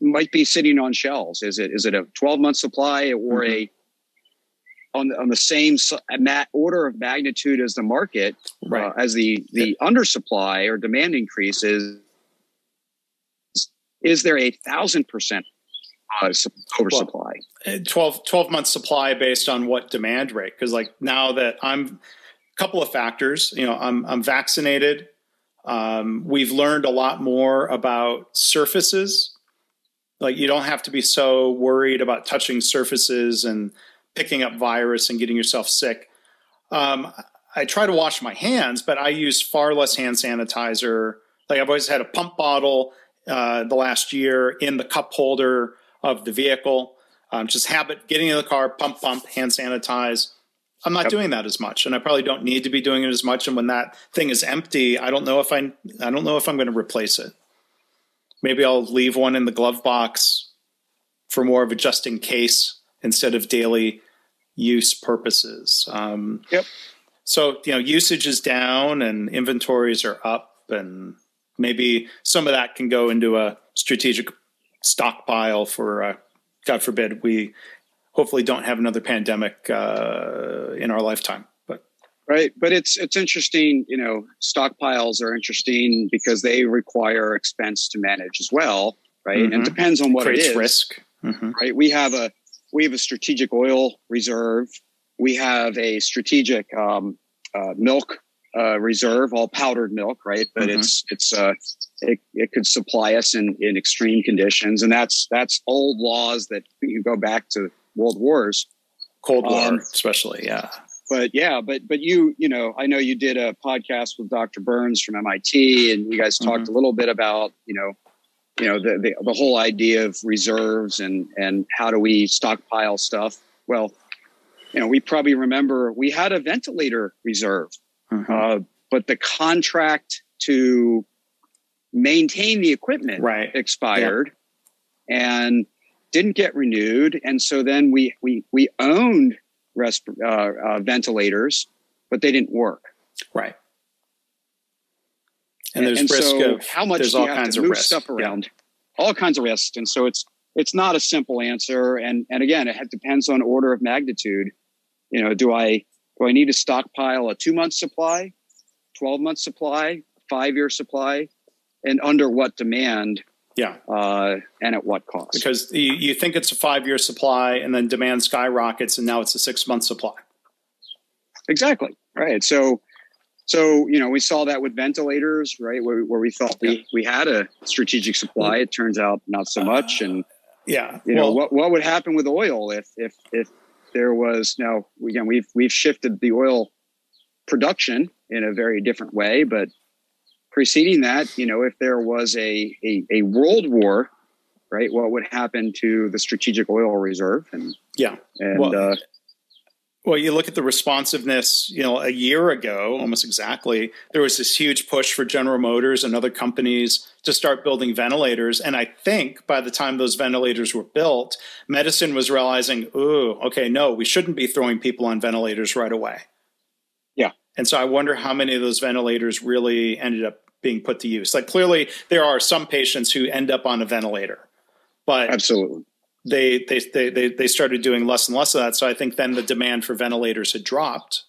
might be sitting on shelves. Is it, is it a twelve month supply or mm-hmm. a, on the, on the same order of magnitude as the market, right. uh, as the, the yeah. undersupply or demand increases? Is there a thousand percent? Uh, oversupply. Well, twelve, twelve month supply based on what demand rate? Because like now that I'm a couple of factors, you know, I'm, I'm vaccinated. Um, we've learned a lot more about surfaces. Like you don't have to be so worried about touching surfaces and picking up virus and getting yourself sick. Um, I try to wash my hands, but I use far less hand sanitizer. Like I've always had a pump bottle uh, the last year in the cup holder of the vehicle, um, just habit, getting in the car, pump, pump, hand sanitize. I'm not yep. doing that as much. And I probably don't need to be doing it as much. And when that thing is empty, I don't know if I, I don't know if I'm going to replace it. Maybe I'll leave one in the glove box for more of a just in case instead of daily use purposes. Um, yep. So, you know, usage is down and inventories are up, and maybe some of that can go into a strategic stockpile for, uh, God forbid, we hopefully don't have another pandemic uh, in our lifetime. But right, but it's it's interesting. You know, stockpiles are interesting because they require expense to manage as well, right? Mm-hmm. And it depends on what it, it is. Risk, mm-hmm. right? We have a we have a strategic oil reserve. We have a strategic um, uh, milk uh, reserve, all powdered milk, right? But mm-hmm. it's it's. Uh, It, it could supply us in, in extreme conditions. And that's that's old laws that you go back to world wars. Cold War, um, especially, yeah. But yeah, but but you, you know, I know you did a podcast with Doctor Burns from M I T, and you guys talked mm-hmm. a little bit about, you know, you know, the, the the whole idea of reserves and and how do we stockpile stuff. Well, you know, we probably remember we had a ventilator reserve, mm-hmm. uh, but the contract to maintain the equipment right. expired yeah. and didn't get renewed. And so then we, we, we owned resp- uh, uh, ventilators, but they didn't work. Right. And, and there's and risk so of, how much there's do all you kinds have to of move risk. Stuff around, yeah. all kinds of risks. And so it's, it's not a simple answer. And, and again, it depends on order of magnitude. You know, do I, Do I need to stockpile a two-month supply, twelve-month supply, five-year supply, and under what demand? Yeah, uh, and at what cost? Because you, you think it's a five-year supply, and then demand skyrockets, and now it's a six-month supply. Exactly right. So, so you know, we saw that with ventilators, right? Where, where we thought we, yeah. we had a strategic supply, it turns out not so much. And yeah, you well, know, what what would happen with oil if if if there was now again we've we've shifted the oil production in a very different way, but. Preceding that, you know, if there was a, a, a world war, right, what would happen to the strategic oil reserve? And yeah, and well, uh, well, you look at the responsiveness. You know, a year ago, almost exactly, there was this huge push for General Motors and other companies to start building ventilators. And I think by the time those ventilators were built, medicine was realizing, ooh, okay, no, we shouldn't be throwing people on ventilators right away. Yeah, and so I wonder how many of those ventilators really ended up being put to use. Like clearly there are some patients who end up on a ventilator, but absolutely they, they, they, they, they started doing less and less of that. So I think then the demand for ventilators had dropped.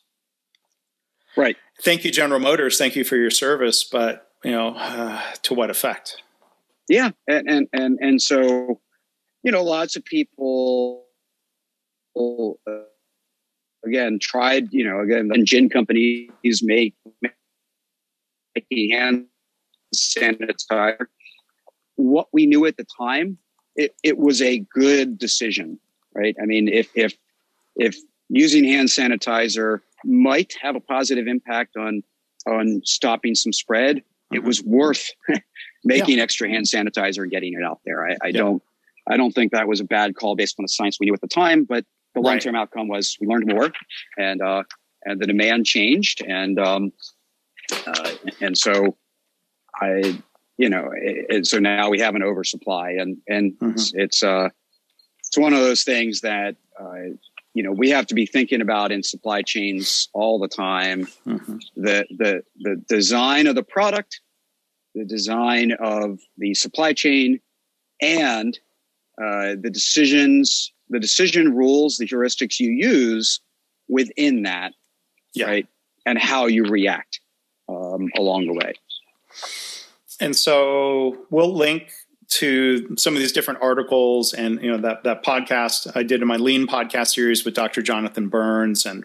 Right. Thank you, General Motors. Thank you for your service, but you know, uh, to what effect? Yeah. And, and, and, and so, you know, lots of people, will, uh, again, tried, you know, again, and gin companies make, make hand sanitizer. What we knew at the time, it, it was a good decision, right? I mean, if if if using hand sanitizer might have a positive impact on on stopping some spread, mm-hmm. it was worth making yeah. extra hand sanitizer and getting it out there. I, I yeah. don't I don't think that was a bad call based on the science we knew at the time, but the long term right. outcome was we learned more, and uh, and the demand changed, and um, uh, and so I, you know, and so now we have an oversupply, and and mm-hmm. it's it's, uh, it's one of those things that uh, you know we have to be thinking about in supply chains all the time. Mm-hmm. The the the design of the product, the design of the supply chain, and uh, the decisions. The decision rules, the heuristics you use within that, yeah. right? And how you react um, along the way. And so we'll link to some of these different articles and, you know, that, that podcast I did in my Lean podcast series with Doctor Jonathan Burns and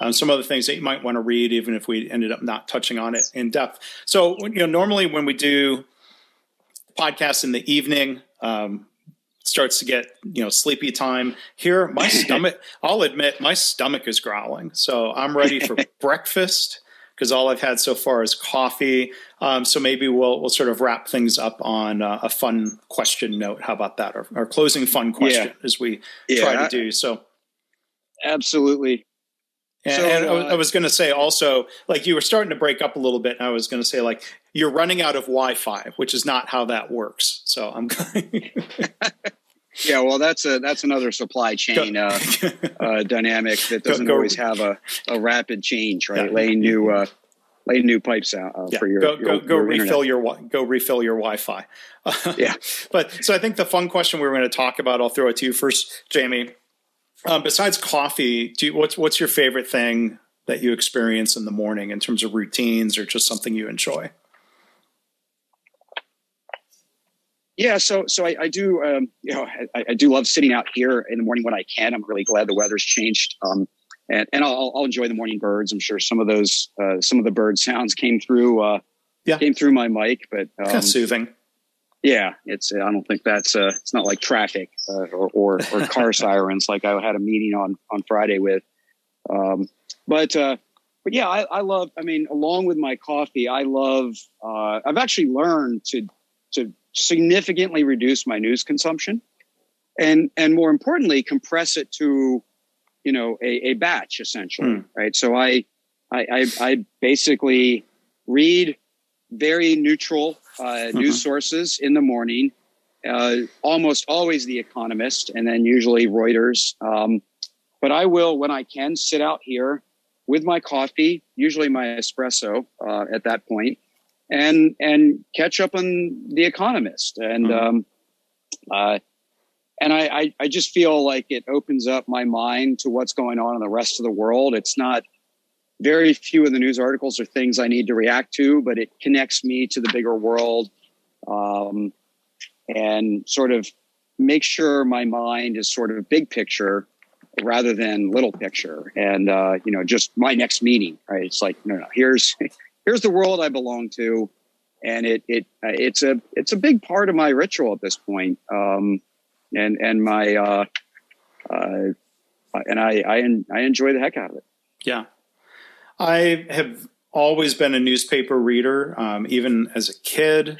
um, some other things that you might want to read, even if we ended up not touching on it in depth. So, you know, normally when we do podcasts in the evening, um, starts to get, you know, sleepy time here. My stomach, I'll admit my stomach is growling. So I'm ready for breakfast because all I've had so far is coffee. Um, so maybe we'll, we'll sort of wrap things up on uh, a fun question note. How about that? Our, our closing fun question yeah. as we yeah, try to do. So absolutely. And, so, and uh, I was going to say also, like you were starting to break up a little bit. And I was going to say, like, you're running out of Wi-Fi, which is not how that works. So I'm going. Yeah, well, that's a that's another supply chain uh, uh, dynamic that doesn't go, go. always have a, a rapid change, right? Yeah. Laying new uh, laying new pipes out uh, yeah. for your go your, go, go your refill internet. your go refill your Wi-Fi. Uh, yeah, but so I think the fun question we were going to talk about, I'll throw it to you first, Jamie. Um, besides coffee, do you, what's what's your favorite thing that you experience in the morning in terms of routines or just something you enjoy? Yeah, so so I, I do, um, you know, I, I do love sitting out here in the morning when I can. I'm really glad the weather's changed, um, and and I'll, I'll enjoy the morning birds. I'm sure some of those, uh, some of the bird sounds came through, uh, yeah. came through my mic, but um, kind of soothing. Yeah, it's. I don't think that's. Uh, it's not like traffic uh, or, or or car sirens. Like I had a meeting on on Friday with, um, but uh, but yeah, I, I love. I mean, along with my coffee, I love. Uh, I've actually learned to to significantly reduce my news consumption, and and more importantly, compress it to, you know, a, a batch essentially. Mm. Right. So I I I, I basically read very neutral. Uh, uh-huh. News sources in the morning, uh, almost always The Economist, and then usually Reuters. Um, but I will, when I can, sit out here with my coffee, usually my espresso uh, at that point, and and catch up on The Economist. And uh-huh. um, uh, And I, I, I just feel like it opens up my mind to what's going on in the rest of the world. It's not, very few of the news articles are things I need to react to, but it connects me to the bigger world, um, and sort of make sure my mind is sort of big picture rather than little picture. And, uh, you know, just my next meeting, right? It's like, no, no, here's, here's the world I belong to. And it, it, uh, it's a, it's a big part of my ritual at this point. Um, and, and my, uh, uh, and I, I, I enjoy the heck out of it. Yeah. I have always been a newspaper reader, um, even as a kid.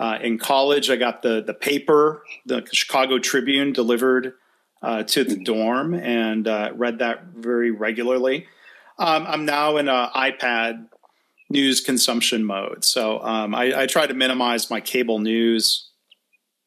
Uh, in college, I got the the paper, the Chicago Tribune, delivered uh, to the dorm, and uh, read that very regularly. Um, I'm now in an iPad news consumption mode, so um, I, I try to minimize my cable news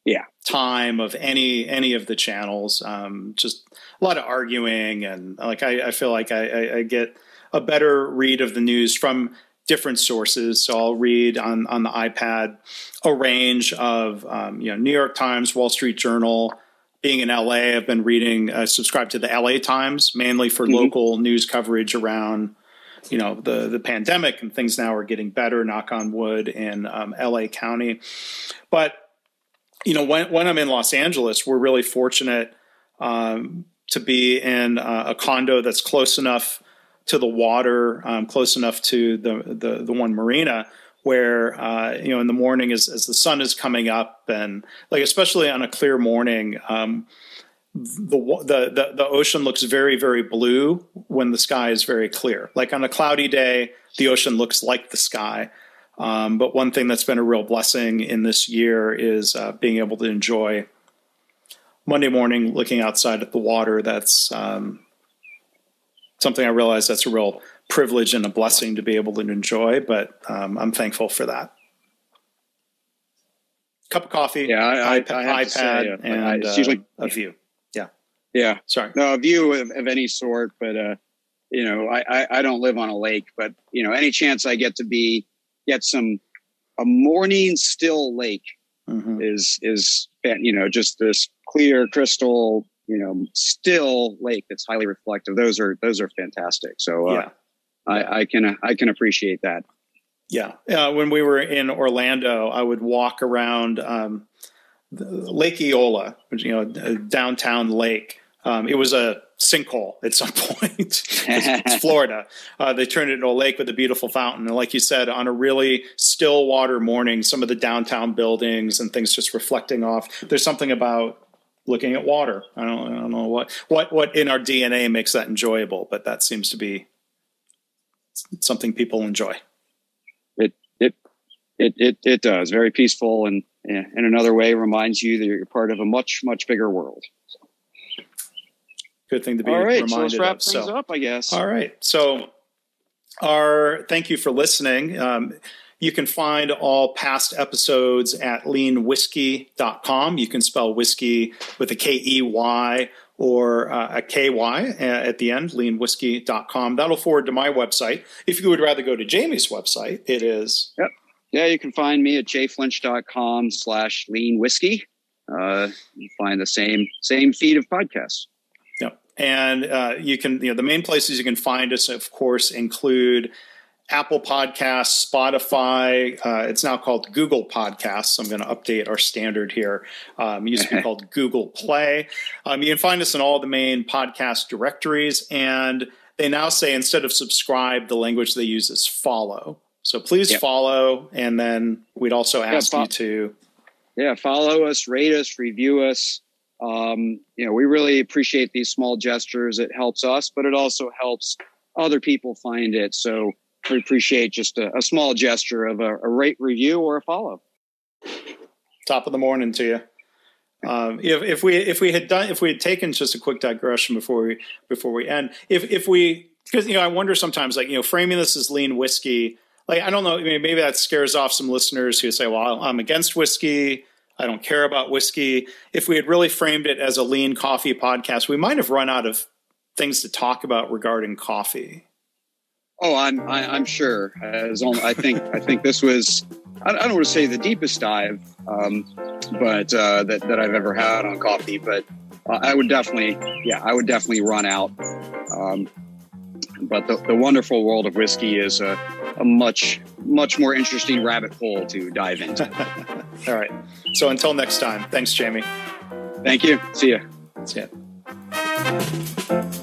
yeah. time of any any of the channels. Um, just a lot of arguing, and like I, I feel like I, I, I get a better read of the news from different sources. So I'll read on, on the iPad a range of, um, you know, New York Times, Wall Street Journal. Being in L A, I've been reading, uh, subscribed to the L A Times, mainly for mm-hmm. local news coverage around, you know, the, the pandemic, and things now are getting better, knock on wood, in um, L A County. But, you know, when, when I'm in Los Angeles, we're really fortunate um, to be in uh, a condo that's close enough to the water, um, close enough to the, the, the one marina where, uh, you know, in the morning as, as the sun is coming up, and like, especially on a clear morning, um, the, the, the, the ocean looks very, very blue when the sky is very clear. Like on a cloudy day, the ocean looks like the sky. Um, but one thing that's been a real blessing in this year is uh, being able to enjoy Monday morning, looking outside at the water. That's, um, something I realize that's a real privilege and a blessing to be able to enjoy, but um, I'm thankful for that. Cup of coffee, yeah, I, I, iPad, I say, uh, and I, it's usually, uh, a view. Yeah. Yeah. Sorry. No, a view of, of any sort, but, uh, you know, I, I, I don't live on a lake, but, you know, any chance I get to be, get some, a morning still lake mm-hmm. is, is, you know, just this clear crystal, you know, still lake that's highly reflective. Those are, those are fantastic. So uh, yeah. I, I can, I can appreciate that. Yeah. Uh, when we were in Orlando, I would walk around um, Lake Eola, which, you know, downtown lake. Um, it was a sinkhole at some point. It's Florida. Uh, they turned it into a lake with a beautiful fountain. And like you said, on a really still water morning, some of the downtown buildings and things just reflecting off. There's something about looking at water. I don't, I don't know what, what, what in our D N A makes that enjoyable, but that seems to be something people enjoy. It, it, it, it, it does. Very peaceful. And in another way reminds you that you're part of a much, much bigger world. Good thing to be reminded of. All right. So let's wrap things up, I guess. All right. So our, thank you for listening. Um, You can find all past episodes at lean whiskey dot com. You can spell whiskey with a K E Y or uh, a K Y at the end, lean whiskey dot com. That'll forward to my website. If you would rather go to Jamie's website, it is. Yep. Yeah, you can find me at jflinch.com slash lean whiskey. Uh, you find the same, same feed of podcasts. Yep. And uh, you can, you know, the main places you can find us, of course, include Apple Podcasts, Spotify. Uh, it's now called Google Podcasts. I'm going to update our standard here. Um, it used to be called Google Play. Um, you can find us in all the main podcast directories. And they now say, instead of subscribe, the language they use is follow. So please yep. follow. And then we'd also ask yeah, you to. Yeah, follow us, rate us, review us. Um, you know, we really appreciate these small gestures. It helps us, but it also helps other people find it. So we appreciate just a, a small gesture of a, a rate, review, or a follow. Top of the morning to you. Um, if, if we if we had done if we had taken just a quick digression before we before we end. If if we because you know I wonder sometimes, like, you know, framing this as lean whiskey. Like, I don't know, maybe that scares off some listeners who say, "Well, I'm against whiskey. I don't care about whiskey." If we had really framed it as a lean coffee podcast, we might have run out of things to talk about regarding coffee. Oh, I'm I, I'm sure. As only, I think I think this was I don't want to say the deepest dive, um, but uh, that, that I've ever had on coffee. But uh, I would definitely, yeah, I would definitely run out. Um, but the, the wonderful world of whiskey is a, a much, much more interesting rabbit hole to dive into. All right. So until next time, thanks, Jamie. Thank you. See ya. See ya.